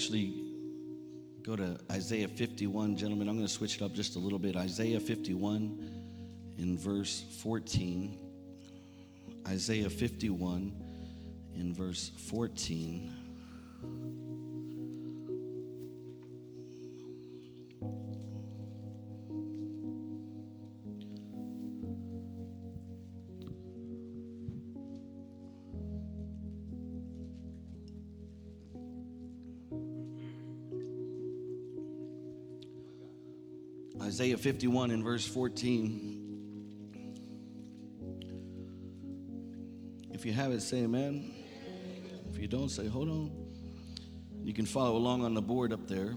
actually go to Isaiah 51, gentlemen. I'm going to switch it up just a little bit. Isaiah 51 in verse 14. Isaiah 51 in verse 14. Isaiah 51 in verse 14. If you have it, say amen. If you don't, say hold on. You can follow along on the board up there.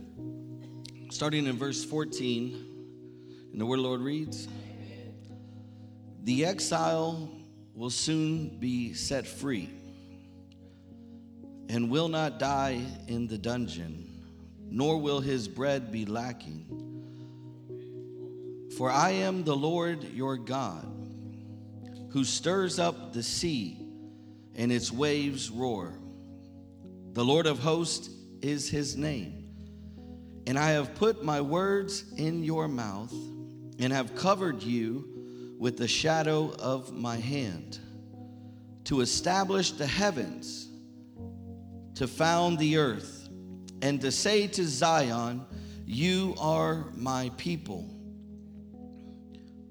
Starting in verse 14, and the word of the Lord reads, "The exile will soon be set free and will not die in the dungeon, nor will his bread be lacking. For I am the Lord your God, who stirs up the sea, and its waves roar. The Lord of hosts is his name. And I have put my words in your mouth, and have covered you with the shadow of my hand, to establish the heavens, to found the earth, and to say to Zion, you are my people.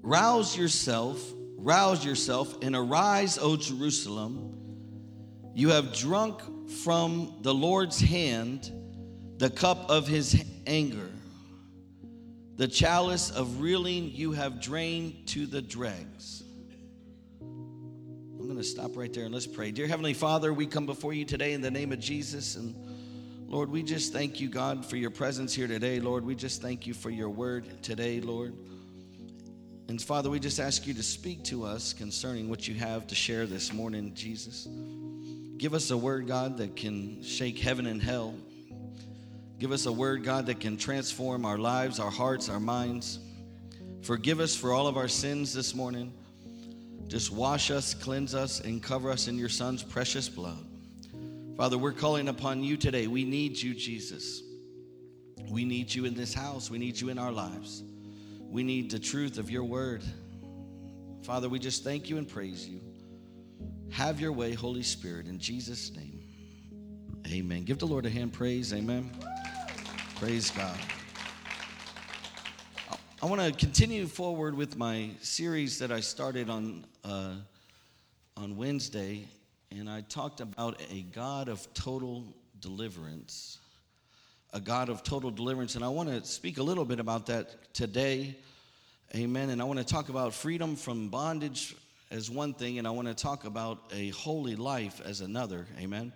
Rouse yourself, and arise, O Jerusalem. You have drunk from the Lord's hand the cup of his anger. The chalice of reeling you have drained to the dregs." I'm going to stop right there and let's pray. Dear Heavenly Father, we come before you today in the name of Jesus. And Lord, we just thank you, God, for your presence here today. Lord, we just thank you for your word today, Lord. And Father, we just ask you to speak to us concerning what you have to share this morning, Jesus. Give us a word, God, that can shake heaven and hell. Give us a word, God, that can transform our lives, our hearts, our minds. Forgive us for all of our sins this morning. Just wash us, cleanse us, and cover us in your Son's precious blood. Father, we're calling upon you today. We need you, Jesus. We need you in this house. We need you in our lives. We need the truth of your word. Father, we just thank you and praise you. Have your way, Holy Spirit, in Jesus' name. Amen. Give the Lord a hand praise. Amen. Praise God. I want to continue forward with my series that I started on Wednesday, and I talked about a God of total deliverance. A God of total deliverance, and I want to speak a little bit about that today, amen, and I want to talk about freedom from bondage as one thing, and I want to talk about a holy life as another, amen,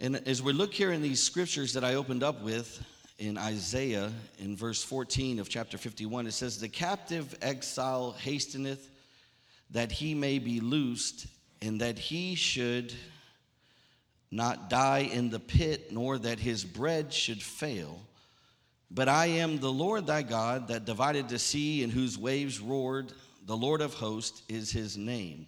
and as we look here in these scriptures that I opened up with in Isaiah, in verse 14 of chapter 51, it says, "The captive exile hasteneth that he may be loosed, and that he should not die in the pit, nor that his bread should fail. But I am the Lord thy God, that divided the sea, and whose waves roared. The Lord of hosts is his name.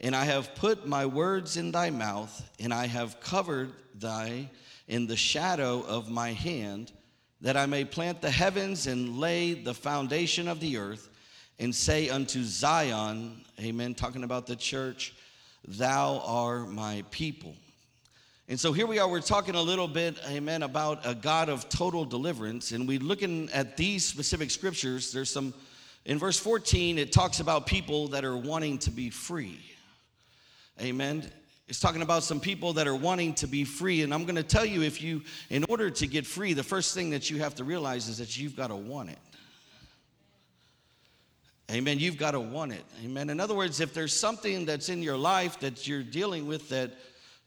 And I have put my words in thy mouth, and I have covered thee in the shadow of my hand, that I may plant the heavens and lay the foundation of the earth, and say unto Zion," amen, talking about the church, "thou art my people." And so here we are, we're talking a little bit, amen, about a God of total deliverance. And we're looking at these specific scriptures. There's some, in verse 14, it talks about people that are wanting to be free. Amen. It's talking about some people that are wanting to be free. And I'm going to tell you, if you, in order to get free, the first thing that you have to realize is that you've got to want it. Amen. You've got to want it. Amen. In other words, if there's something that's in your life that you're dealing with that,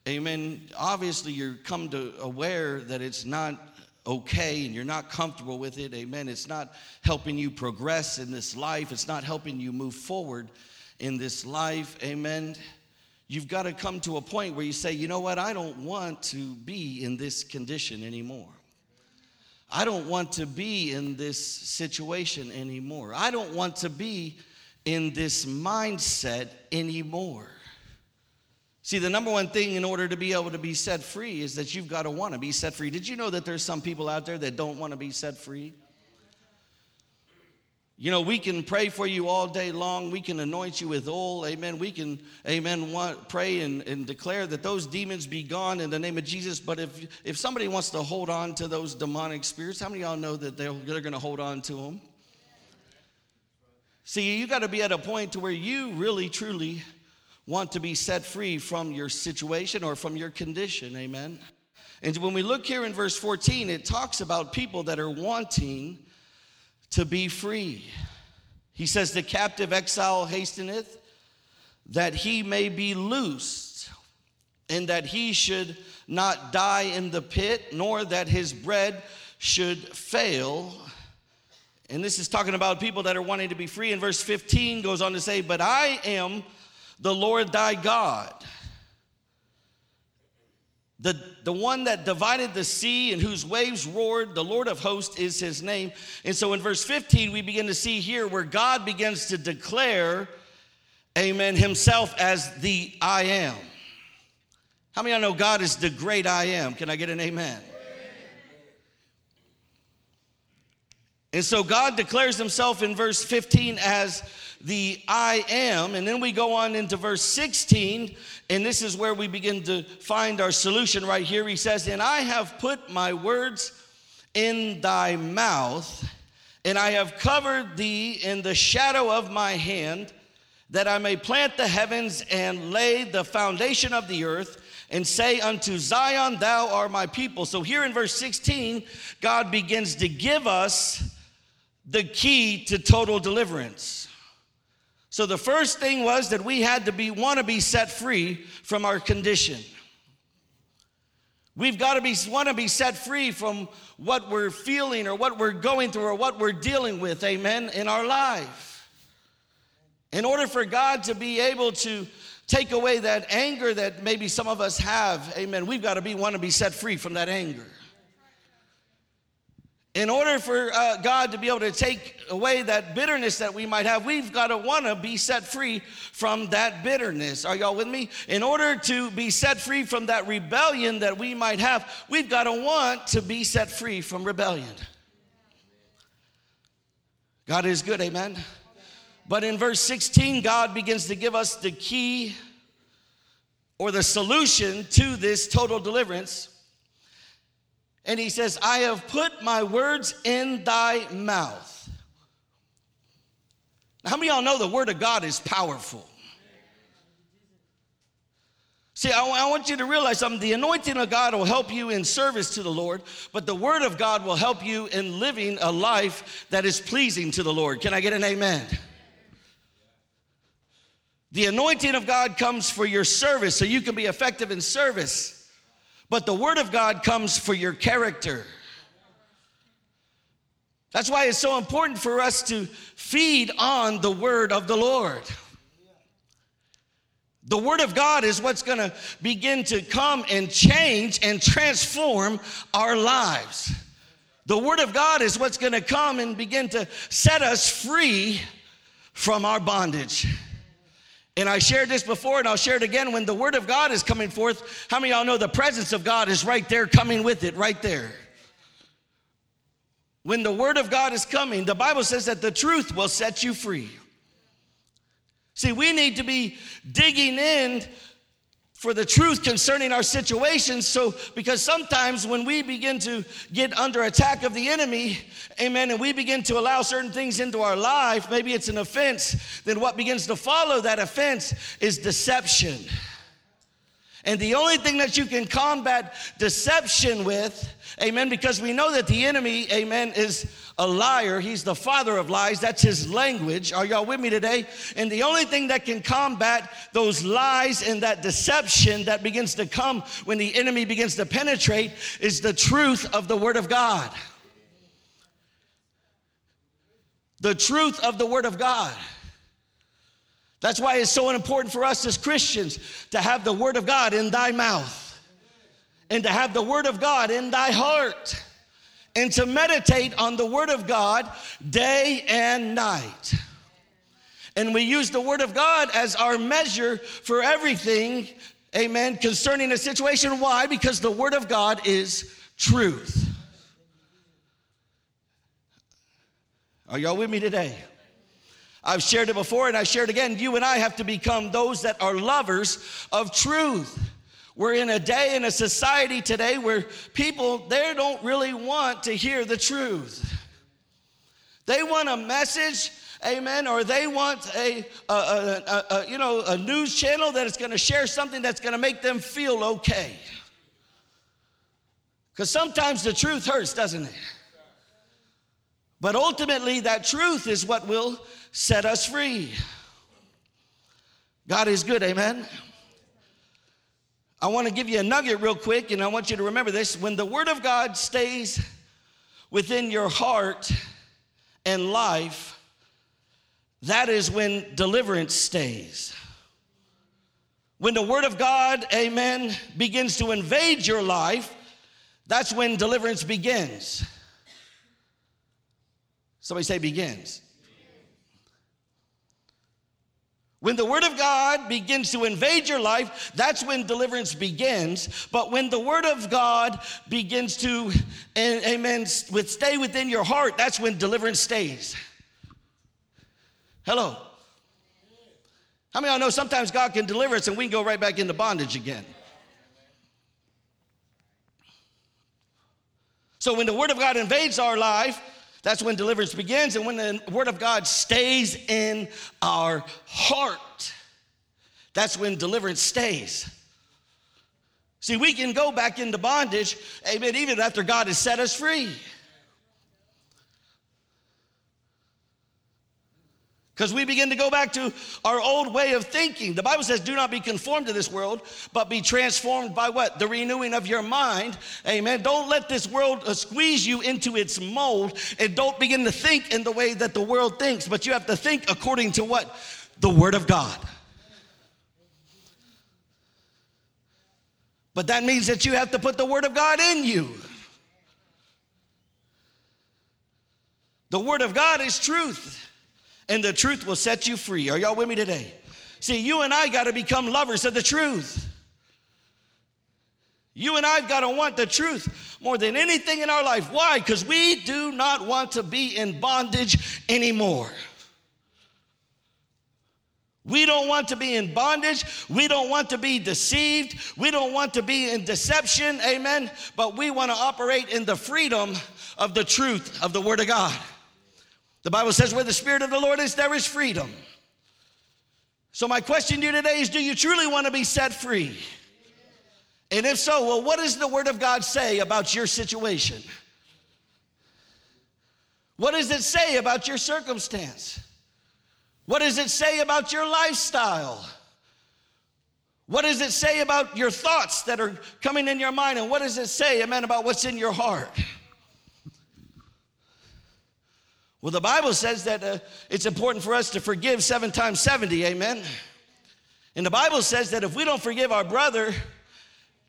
amen, obviously you're come to aware that it's not okay and you're not comfortable with it, amen. It's not helping you progress in this life. It's not helping you move forward in this life, amen. You've got to come to a point where you say, you know what, I don't want to be in this condition anymore. I don't want to be in this situation anymore. I don't want to be in this mindset anymore. See, the number one thing in order to be able to be set free is that you've got to want to be set free. Did you know that there's some people out there that don't want to be set free? You know, we can pray for you all day long. We can anoint you with oil. Amen. We can, amen, pray and declare that those demons be gone in the name of Jesus. But if somebody wants to hold on to those demonic spirits, how many of y'all know that they're going to hold on to them? See, you got to be at a point to where you really, truly want to be set free from your situation or from your condition. Amen. And when we look here in verse 14, it talks about people that are wanting to be free. He says, the captive exile hasteneth, that he may be loosed, and that he should not die in the pit, nor that his bread should fail. And this is talking about people that are wanting to be free. And verse 15 goes on to say, but I am the Lord thy God, the one that divided the sea and whose waves roared, the Lord of hosts is his name. And so in verse 15, we begin to see here where God begins to declare, amen, himself as the I am. How many of y'all know God is the great I am? Can I get an amen? Amen. And so God declares himself in verse 15 as the I am. And then we go on into verse 16, and this is where we begin to find our solution right here. He says, and I have put my words in thy mouth, and I have covered thee in the shadow of my hand, that I may plant the heavens and lay the foundation of the earth, and say unto Zion, thou art my people. So here in verse 16, God begins to give us the key to total deliverance. So the first thing was that we had to want to be set free from our condition. We've got to want to be set free from what we're feeling or what we're going through or what we're dealing with, amen, in our life. In order for God to be able to take away that anger that maybe some of us have, amen, we've got to want to be set free from that anger. In order for God to be able to take away that bitterness that we might have, we've got to want to be set free from that bitterness. Are y'all with me? In order to be set free from that rebellion that we might have, we've got to want to be set free from rebellion. God is good, amen? But in verse 16, God begins to give us the key or the solution to this total deliverance. And he says, I have put my words in thy mouth. Now, how many of y'all know the word of God is powerful? See, I want you to realize something. The anointing of God will help you in service to the Lord, but the word of God will help you in living a life that is pleasing to the Lord. Can I get an amen? The anointing of God comes for your service, so you can be effective in service. But the word of God comes for your character. That's why it's so important for us to feed on the word of the Lord. The word of God is what's going to begin to come and change and transform our lives. The word of God is what's going to come and begin to set us free from our bondage. And I shared this before, and I'll share it again. When the word of God is coming forth, how many of y'all know the presence of God is right there coming with it, right there? When the word of God is coming, the Bible says that the truth will set you free. See, we need to be digging in for the truth concerning our situations, because sometimes when we begin to get under attack of the enemy, amen, and we begin to allow certain things into our life, maybe it's an offense, then what begins to follow that offense is deception. And the only thing that you can combat deception with, amen, because we know that the enemy, amen, is a liar. He's the father of lies. That's his language. Are y'all with me today? And the only thing that can combat those lies and that deception that begins to come when the enemy begins to penetrate is the truth of the word of God. The truth of the word of God. That's why it's so important for us as Christians to have the word of God in thy mouth, and to have the word of God in thy heart, and to meditate on the word of God day and night. And we use the word of God as our measure for everything, amen, concerning a situation. Why? Because the word of God is truth. Are y'all with me today? I've shared it before and I shared it again. You and I have to become those that are lovers of truth. We're in a day, in a society today where people, they don't really want to hear the truth. They want a message, amen, or they want a news channel that is going to share something that's going to make them feel okay. Because sometimes the truth hurts, doesn't it? But ultimately, that truth is what will set us free. God is good, amen? I want to give you a nugget real quick, and I want you to remember this. When the word of God stays within your heart and life, that is when deliverance stays. When the word of God, amen, begins to invade your life, that's when deliverance begins. Somebody say begins. When the word of God begins to invade your life, that's when deliverance begins. But when the word of God begins to, amen, stay within your heart, that's when deliverance stays. Hello. How many of y'all know sometimes God can deliver us and we can go right back into bondage again? So when the word of God invades our life, that's when deliverance begins, and when the word of God stays in our heart, that's when deliverance stays. See, we can go back into bondage, amen, even after God has set us free. Because we begin to go back to our old way of thinking. The Bible says, do not be conformed to this world, but be transformed by what? The renewing of your mind. Amen. Don't let this world squeeze you into its mold, and don't begin to think in the way that the world thinks, but you have to think according to what? The word of God. But that means that you have to put the word of God in you. The word of God is truth. And the truth will set you free. Are y'all with me today? See, you and I got to become lovers of the truth. You and I've got to want the truth more than anything in our life. Why? Because we do not want to be in bondage anymore. We don't want to be in bondage. We don't want to be deceived. We don't want to be in deception. Amen. But we want to operate in the freedom of the truth of the Word of God. The Bible says where the Spirit of the Lord is, there is freedom. So my question to you today is, do you truly want to be set free? And if so, well, what does the Word of God say about your situation? What does it say about your circumstance? What does it say about your lifestyle? What does it say about your thoughts that are coming in your mind? And what does it say, amen, about what's in your heart? Well, the Bible says that it's important for us to forgive 7 times 70, amen? And the Bible says that if we don't forgive our brother,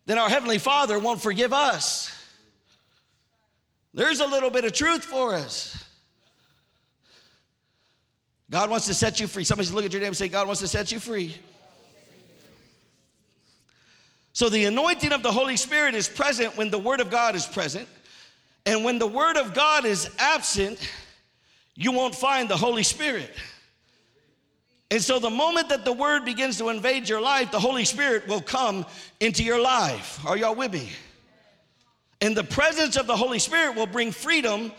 then our Heavenly Father won't forgive us. There's a little bit of truth for us. God wants to set you free. Somebody look at your neighbor and say, God wants to set you free. So the anointing of the Holy Spirit is present when the Word of God is present. And when the Word of God is absent, you won't find the Holy Spirit. And so the moment that the Word begins to invade your life, the Holy Spirit will come into your life. Are y'all with me? And the presence of the Holy Spirit will bring freedom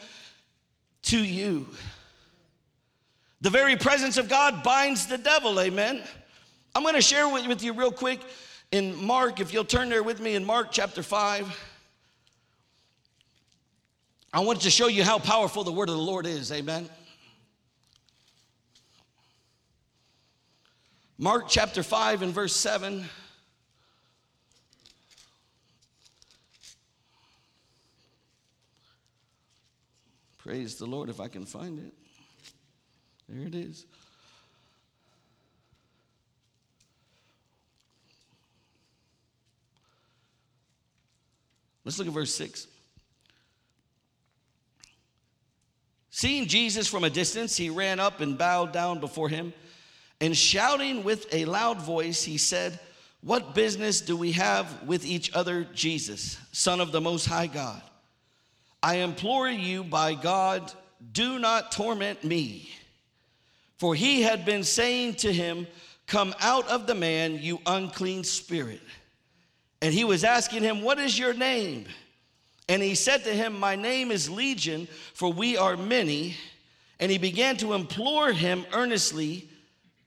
to you. The very presence of God binds the devil, amen? I'm going to share with you real quick in Mark, if you'll turn there with me, in Mark chapter 5. I want to show you how powerful the word of the Lord is, amen? Mark chapter 5 and verse 7. Praise the Lord if I can find it. There it is. Let's look at verse 6. Seeing Jesus from a distance, he ran up and bowed down before him, and shouting with a loud voice, he said, What business do we have with each other, Jesus, Son of the Most High God? I implore you by God, do not torment me. For he had been saying to him, come out of the man, you unclean spirit. And he was asking him, what is your name? And he said to him, my name is Legion, for we are many. And he began to implore him earnestly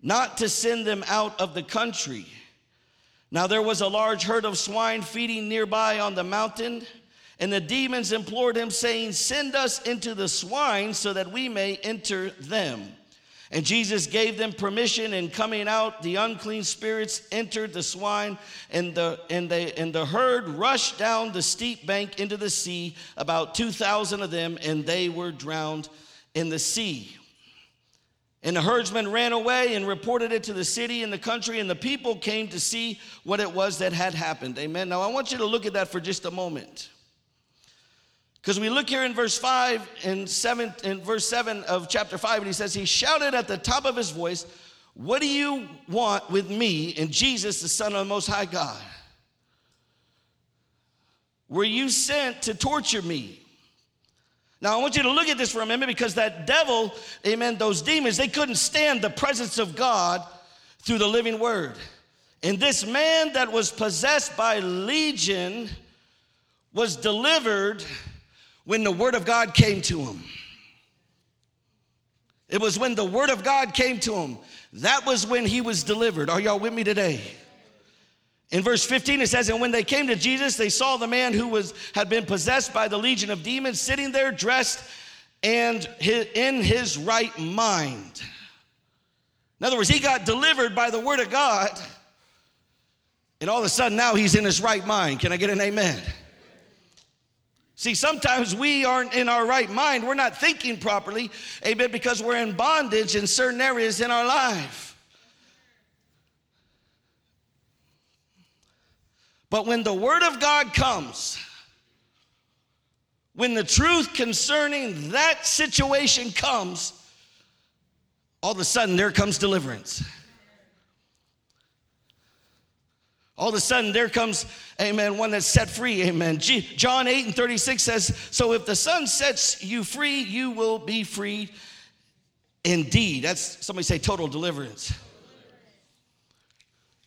not to send them out of the country. Now there was a large herd of swine feeding nearby on the mountain, and the demons implored him, saying, send us into the swine so that we may enter them. And Jesus gave them permission, and coming out, the unclean spirits entered the swine, and the herd rushed down the steep bank into the sea, about 2,000 of them, and they were drowned in the sea. And the herdsmen ran away and reported it to the city and the country, and the people came to see what it was that had happened. Amen. Now I want you to look at that for just a moment. Because we look here in verse 7 of chapter 5, and he says, he shouted at the top of his voice, what do you want with me and Jesus, the Son of the Most High God? Were you sent to torture me? Now, I want you to look at this for a minute, because that devil, amen, those demons, they couldn't stand the presence of God through the living word. And this man that was possessed by Legion was delivered when the word of God came to him. It was when the word of God came to him. That was when he was delivered. Are y'all with me today? In verse 15 it says, and when they came to Jesus, they saw the man who had been possessed by the legion of demons sitting there dressed and in his right mind. In other words, he got delivered by the word of God, and all of a sudden now he's in his right mind. Can I get an amen? See, sometimes we aren't in our right mind. We're not thinking properly, amen, because we're in bondage in certain areas in our life. But when the word of God comes, when the truth concerning that situation comes, all of a sudden there comes deliverance. All of a sudden, there comes, amen, one that's set free, amen. John 8:36 says, so if the Son sets you free, you will be free indeed. That's, somebody say, total deliverance.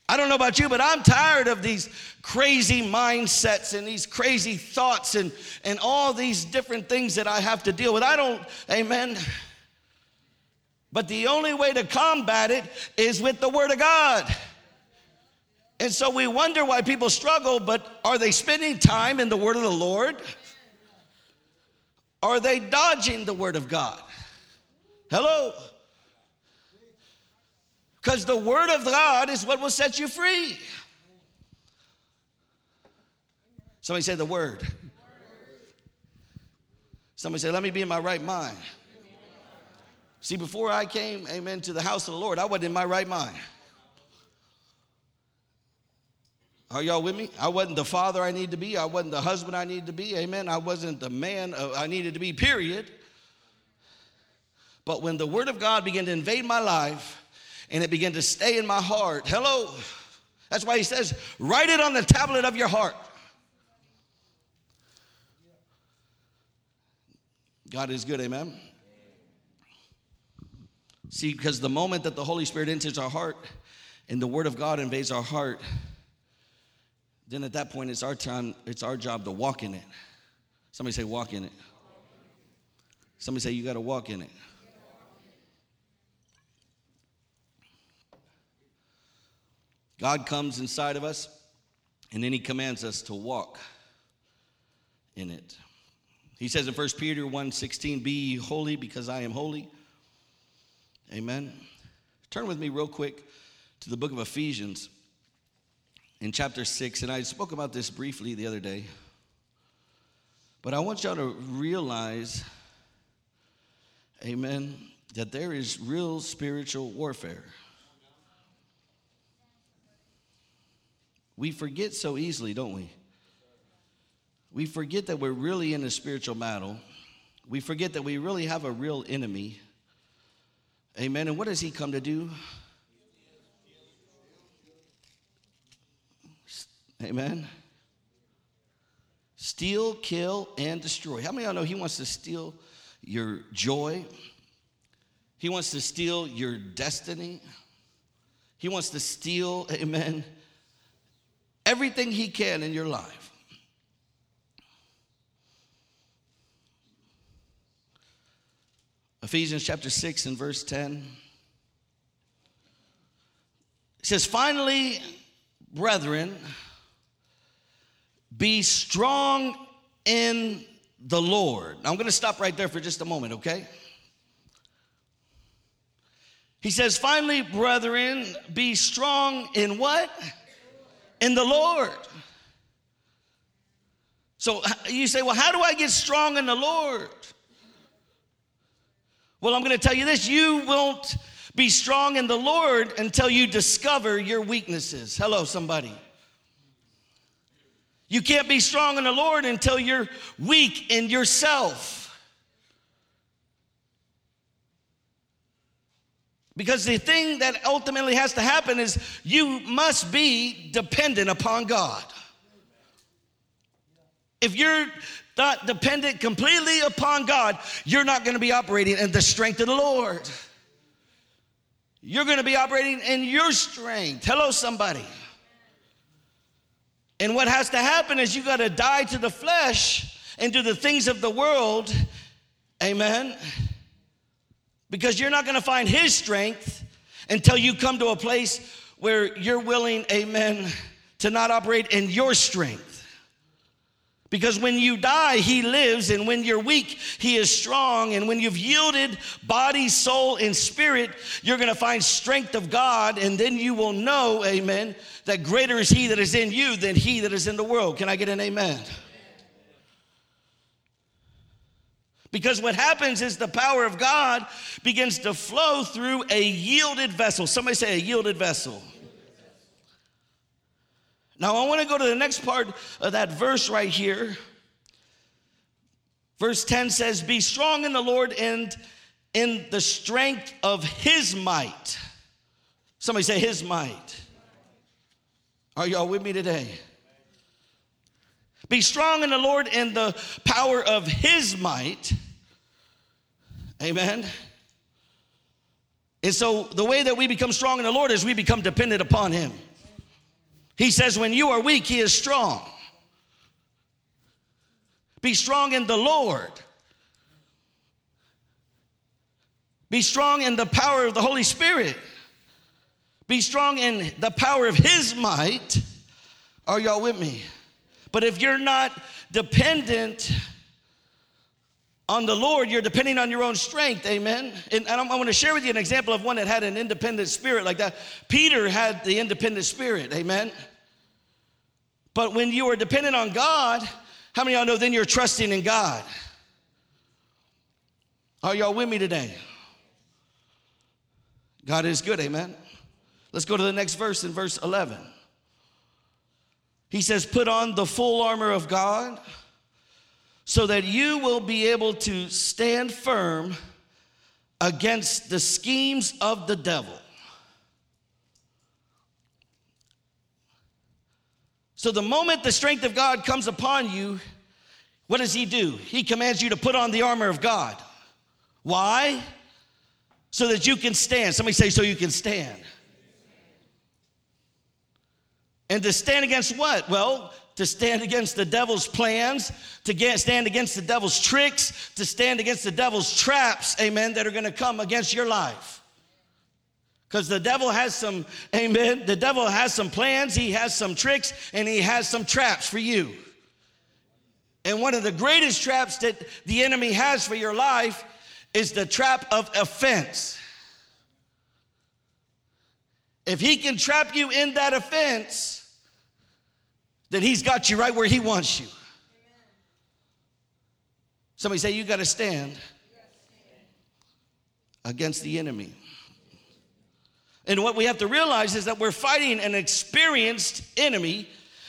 I don't know about you, but I'm tired of these crazy mindsets and these crazy thoughts and all these different things that I have to deal with. I don't, amen. But the only way to combat it is with the Word of God. And so we wonder why people struggle, but are they spending time in the word of the Lord? Are they dodging the word of God? Hello? Because the word of God is what will set you free. Somebody say the word. Somebody say, let me be in my right mind. See, before I came, amen, to the house of the Lord, I wasn't in my right mind. Are y'all with me? I wasn't the father I needed to be. I wasn't the husband I needed to be. Amen. I wasn't the man I needed to be, period. But when the word of God began to invade my life and it began to stay in my heart, hello. That's why he says, write it on the tablet of your heart. God is good, amen. See, because the moment that the Holy Spirit enters our heart and the word of God invades our heart, then at that point, it's our time, it's our job to walk in it. Somebody say, walk in it. Somebody say, you got to walk in it. God comes inside of us, and then he commands us to walk in it. He says in 1 Peter 1:16, be ye holy because I am holy. Amen. Turn with me real quick to the book of Ephesians. In chapter 6, and I spoke about this briefly the other day, but I want y'all to realize, amen, that there is real spiritual warfare. We forget so easily, don't we? We forget that we're really in a spiritual battle. We forget that we really have a real enemy. Amen. And what does he come to do? Amen. Steal, kill, and destroy. How many of y'all know he wants to steal your joy? He wants to steal your destiny. He wants to steal, amen, everything he can in your life. Ephesians chapter 6 and verse 10. It says, finally, brethren, be strong in the Lord. Now, I'm going to stop right there for just a moment, okay? He says, finally, brethren, be strong in what? In the Lord. So you say, well, how do I get strong in the Lord? Well, I'm going to tell you this. You won't be strong in the Lord until you discover your weaknesses. Hello, somebody. You can't be strong in the Lord until you're weak in yourself. Because the thing that ultimately has to happen is you must be dependent upon God. If you're not dependent completely upon God, you're not going to be operating in the strength of the Lord. You're going to be operating in your strength. Hello, somebody. And what has to happen is you got to die to the flesh and to the things of the world, amen, because you're not going to find his strength until you come to a place where you're willing, amen, to not operate in your strength. Because when you die, he lives, and when you're weak, he is strong. And when you've yielded body, soul, and spirit, you're going to find strength of God, and then you will know, amen, that greater is he that is in you than he that is in the world. Can I get an amen? Because what happens is the power of God begins to flow through a yielded vessel. Somebody say a yielded vessel. Now, I want to go to the next part of that verse right here. Verse 10 says, be strong in the Lord and in the strength of his might. Somebody say his might. Are y'all with me today? Be strong in the Lord and the power of his might. Amen. And so the way that we become strong in the Lord is we become dependent upon him. He says, when you are weak, he is strong. Be strong in the Lord. Be strong in the power of the Holy Spirit. Be strong in the power of his might. Are y'all with me? But if you're not dependent on the Lord, you're depending on your own strength, amen? And I want to share with you an example of one that had an independent spirit like that. Peter had the independent spirit, amen? But when you are dependent on God, how many of y'all know then you're trusting in God? Are y'all with me today? God is good, amen? Let's go to the next verse in verse 11. He says, put on the full armor of God so that you will be able to stand firm against the schemes of the devil. So the moment the strength of God comes upon you, what does he do? He commands you to put on the armor of God. Why? So that you can stand. Somebody say, so you can stand. And to stand against what? Well, to stand against the devil's plans, stand against the devil's tricks, to stand against the devil's traps, amen, that are going to come against your life. Because the devil has some, amen, the devil has some plans, he has some tricks, and he has some traps for you. And one of the greatest traps that the enemy has for your life is the trap of offense. If he can trap you in that offense, then he's got you right where he wants you. Somebody say, you got to stand against the enemy. And what we have to realize is that we're fighting an experienced enemy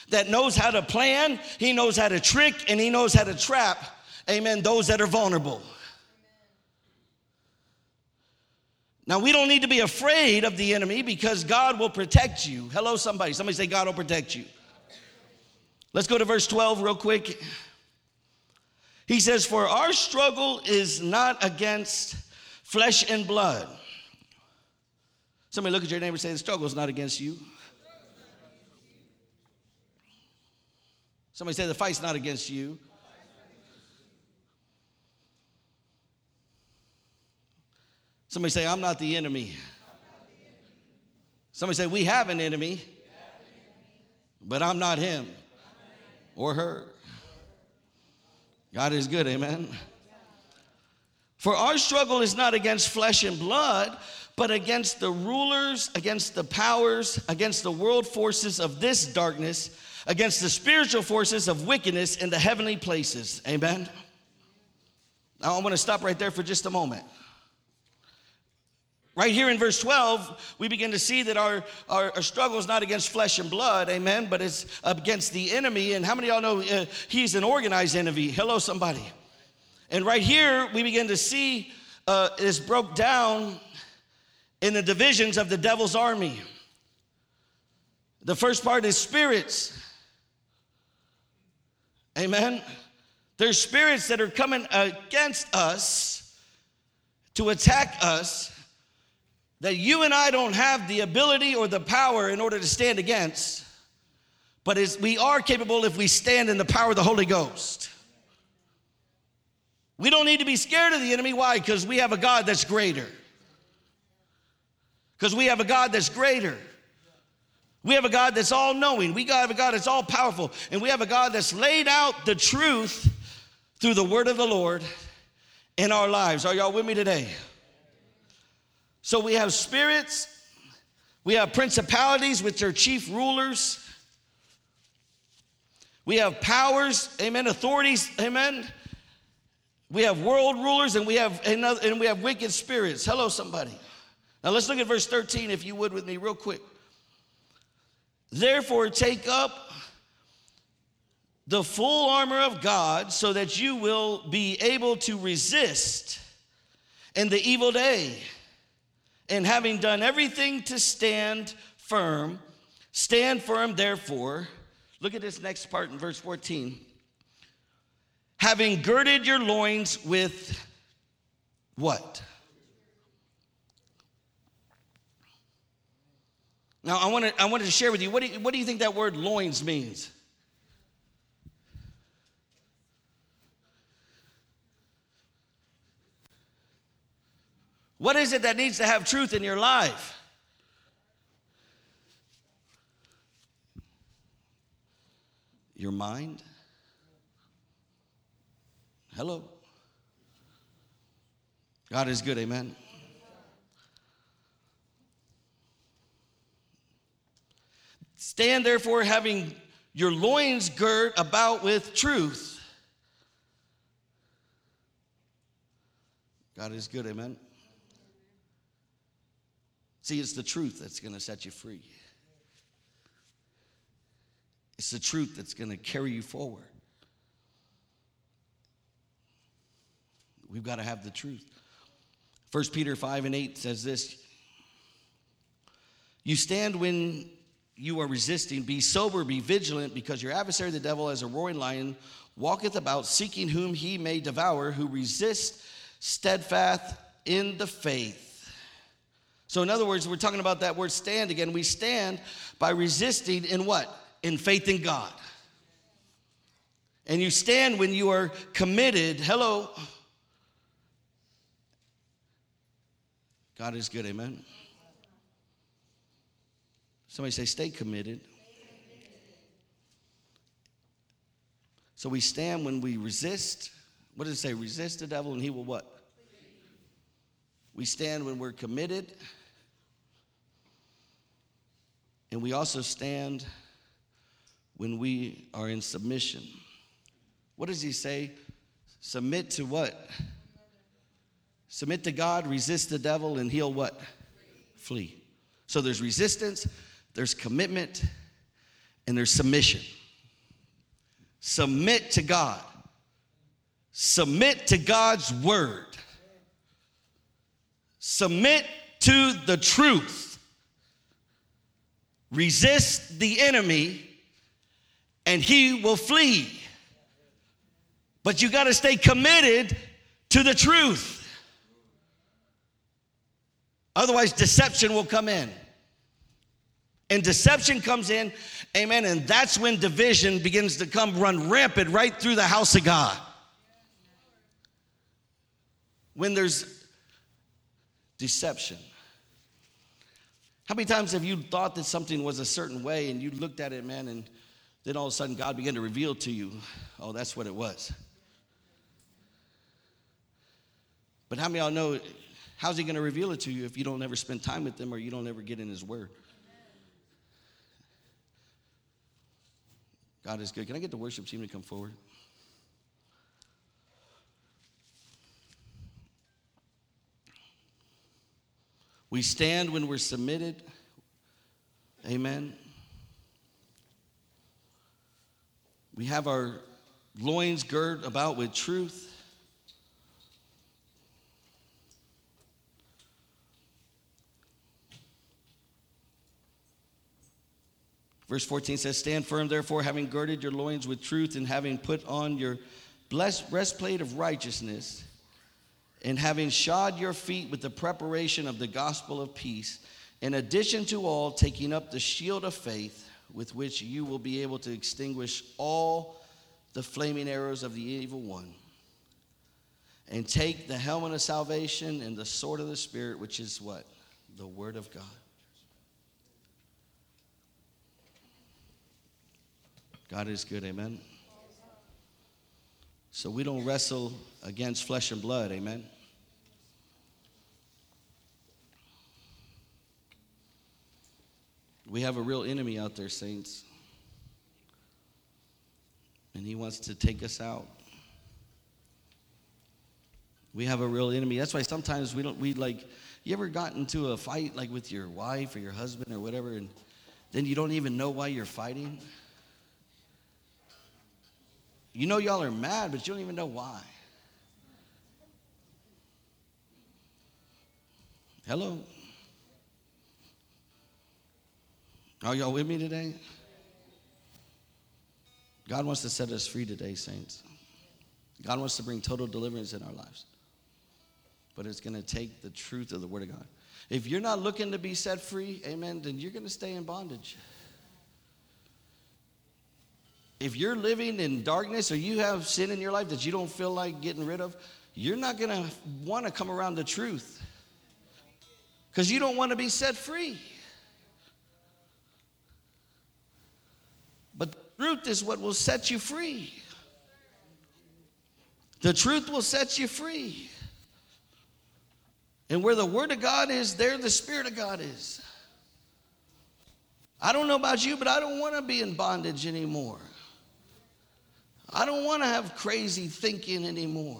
that knows how to plan, he knows how to trick, and he knows how to trap, amen, those that are vulnerable. Now, we don't need to be afraid of the enemy because God will protect you. Hello, somebody. Somebody say, God will protect you. Let's go to verse 12 real quick. He says, for our struggle is not against flesh and blood. Somebody look at your neighbor and say, the struggle is not against you. Somebody say, the fight's not against you. Somebody say, I'm not the enemy. Somebody say, we have an enemy, but I'm not him or her. God is good, amen? For our struggle is not against flesh and blood, but against the rulers, against the powers, against the world forces of this darkness, against the spiritual forces of wickedness in the heavenly places, amen? Now, I'm going to stop right there for just a moment. Right here in verse 12, we begin to see that our struggle is not against flesh and blood, amen, but it's against the enemy. And how many of y'all know he's an organized enemy? Hello, somebody. And right here, we begin to see it's broke down in the divisions of the devil's army. The first part is spirits. Amen. There's spirits that are coming against us to attack us, that you and I don't have the ability or the power in order to stand against, but we are capable if we stand in the power of the Holy Ghost. We don't need to be scared of the enemy. Why? Because we have a God that's greater. Because we have a God that's greater. We have a God that's all-knowing. We have a God that's all-powerful. And we have a God that's laid out the truth through the word of the Lord in our lives. Are y'all with me today? So we have spirits, we have principalities, which are chief rulers. We have powers, amen, authorities, amen. We have world rulers, and we have wicked spirits. Hello, somebody. Now let's look at verse 13, if you would, with me real quick. Therefore, take up the full armor of God so that you will be able to resist in the evil day. And having done everything to stand firm, therefore. Look at this next part in verse 14. Having girded your loins with what? Now, I wanted to share with you, what do you think that word loins means? What is it that needs to have truth in your life? Your mind? Hello? God is good, amen. Stand therefore, having your loins girt about with truth. God is good, amen. See, it's the truth that's going to set you free. It's the truth that's going to carry you forward. We've got to have the truth. 1 Peter 5:8 says this. You stand when you are resisting. Be sober, be vigilant, because your adversary, the devil, as a roaring lion, walketh about seeking whom he may devour, who resists steadfast in the faith. So in other words, we're talking about that word stand again. We stand by resisting in what? In faith in God. And you stand when you are committed. Hello. God is good, amen. Somebody say, stay committed. So we stand when we resist. What does it say? Resist the devil and he will what? We stand when we're committed. And we also stand when we are in submission. What does he say? Submit to what? Submit to God, resist the devil, and he'll what? Flee. So there's resistance, there's commitment, and there's submission. Submit to God. Submit to God's word. Submit to the truth. Resist the enemy, and he will flee. But you got to stay committed to the truth. Otherwise, deception will come in. And deception comes in, amen, and that's when division begins to run rampant right through the house of God. When there's deception. How many times have you thought that something was a certain way and you looked at it, man, and then all of a sudden God began to reveal to you, oh, that's what it was. But how many of y'all know, how's he going to reveal it to you if you don't ever spend time with him or you don't ever get in his word? God is good. Can I get the worship team to come forward? We stand when we're submitted. Amen. We have our loins girded about with truth. Verse 14 says, stand firm, therefore, having girded your loins with truth and having put on your blessed breastplate of righteousness, and having shod your feet with the preparation of the gospel of peace, in addition to all, taking up the shield of faith, with which you will be able to extinguish all the flaming arrows of the evil one. And take the helmet of salvation and the sword of the Spirit, which is what? The word of God. God is good, amen. So we don't wrestle against flesh and blood, amen? We have a real enemy out there, saints. And he wants to take us out. We have a real enemy. That's why sometimes you ever got into a fight like with your wife or your husband or whatever, and then you don't even know why you're fighting? You know y'all are mad, but you don't even know why. Hello? Are y'all with me today? God wants to set us free today, saints. God wants to bring total deliverance in our lives. But it's going to take the truth of the word of God. If you're not looking to be set free, amen, then you're going to stay in bondage. If you're living in darkness or you have sin in your life that you don't feel like getting rid of, you're not going to want to come around the truth because you don't want to be set free. But the truth is what will set you free. The truth will set you free. And where the word of God is, there the Spirit of God is. I don't know about you, but I don't want to be in bondage anymore. I don't want to have crazy thinking anymore.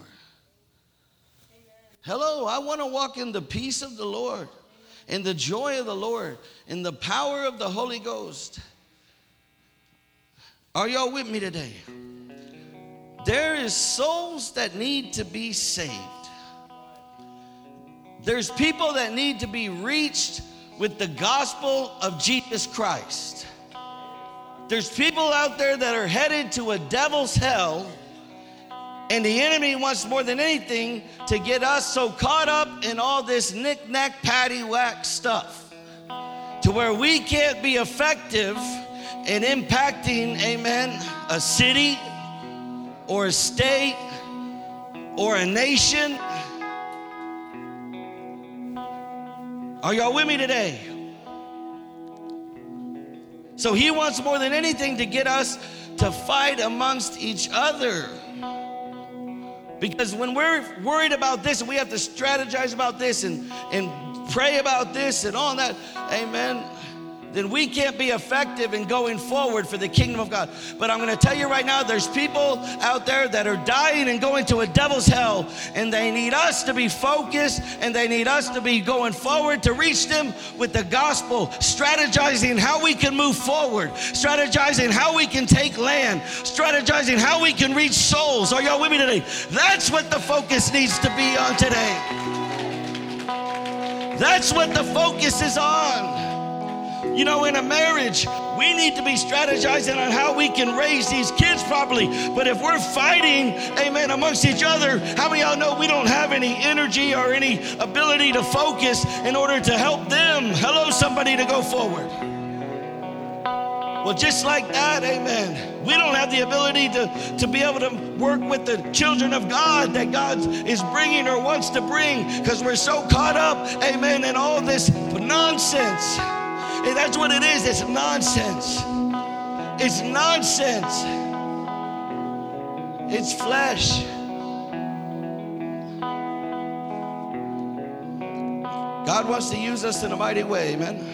Amen. Hello, I want to walk in the peace of the Lord, in the joy of the Lord, in the power of the Holy Ghost. Are y'all with me today? There is souls that need to be saved. There's people that need to be reached with the gospel of Jesus Christ. There's people out there that are headed to a devil's hell, and the enemy wants more than anything to get us so caught up in all this knick-knack, patty-whack stuff to where we can't be effective in impacting, amen, a city or a state or a nation. Are y'all with me today? So he wants more than anything to get us to fight amongst each other. Because when we're worried about this and we have to strategize about this and pray about this and all that, amen, then we can't be effective in going forward for the kingdom of God. But I'm going to tell you right now, there's people out there that are dying and going to a devil's hell, and they need us to be focused, and they need us to be going forward to reach them with the gospel, strategizing how we can move forward, strategizing how we can take land, strategizing how we can reach souls. Are y'all with me today? That's what the focus needs to be on today. That's what the focus is on. You know, in a marriage, we need to be strategizing on how we can raise these kids properly. But if we're fighting, amen, amongst each other, how many of y'all know we don't have any energy or any ability to focus in order to help them? Hello, somebody, to go forward. Well, just like that, amen, we don't have the ability to be able to work with the children of God that God is bringing or wants to bring, because we're so caught up, amen, in all this nonsense. And that's what it is. It's nonsense. It's nonsense. It's flesh. God wants to use us in a mighty way, amen.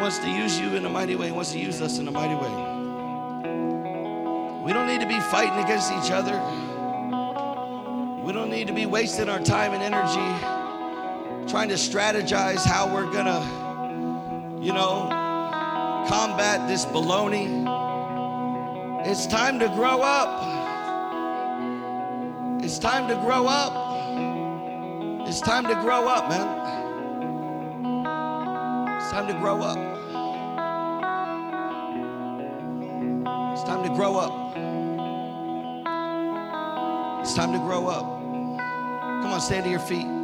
Wants to use you in a mighty way. He wants to use us in a mighty way. We don't need to be fighting against each other. We don't need to be wasting our time and energy trying to strategize how we're gonna, you know, combat this baloney. It's time to grow up. It's time to grow up. It's time to grow up, man. It's time to grow up. It's time to grow up. It's time to grow up. Come on, stand to your feet.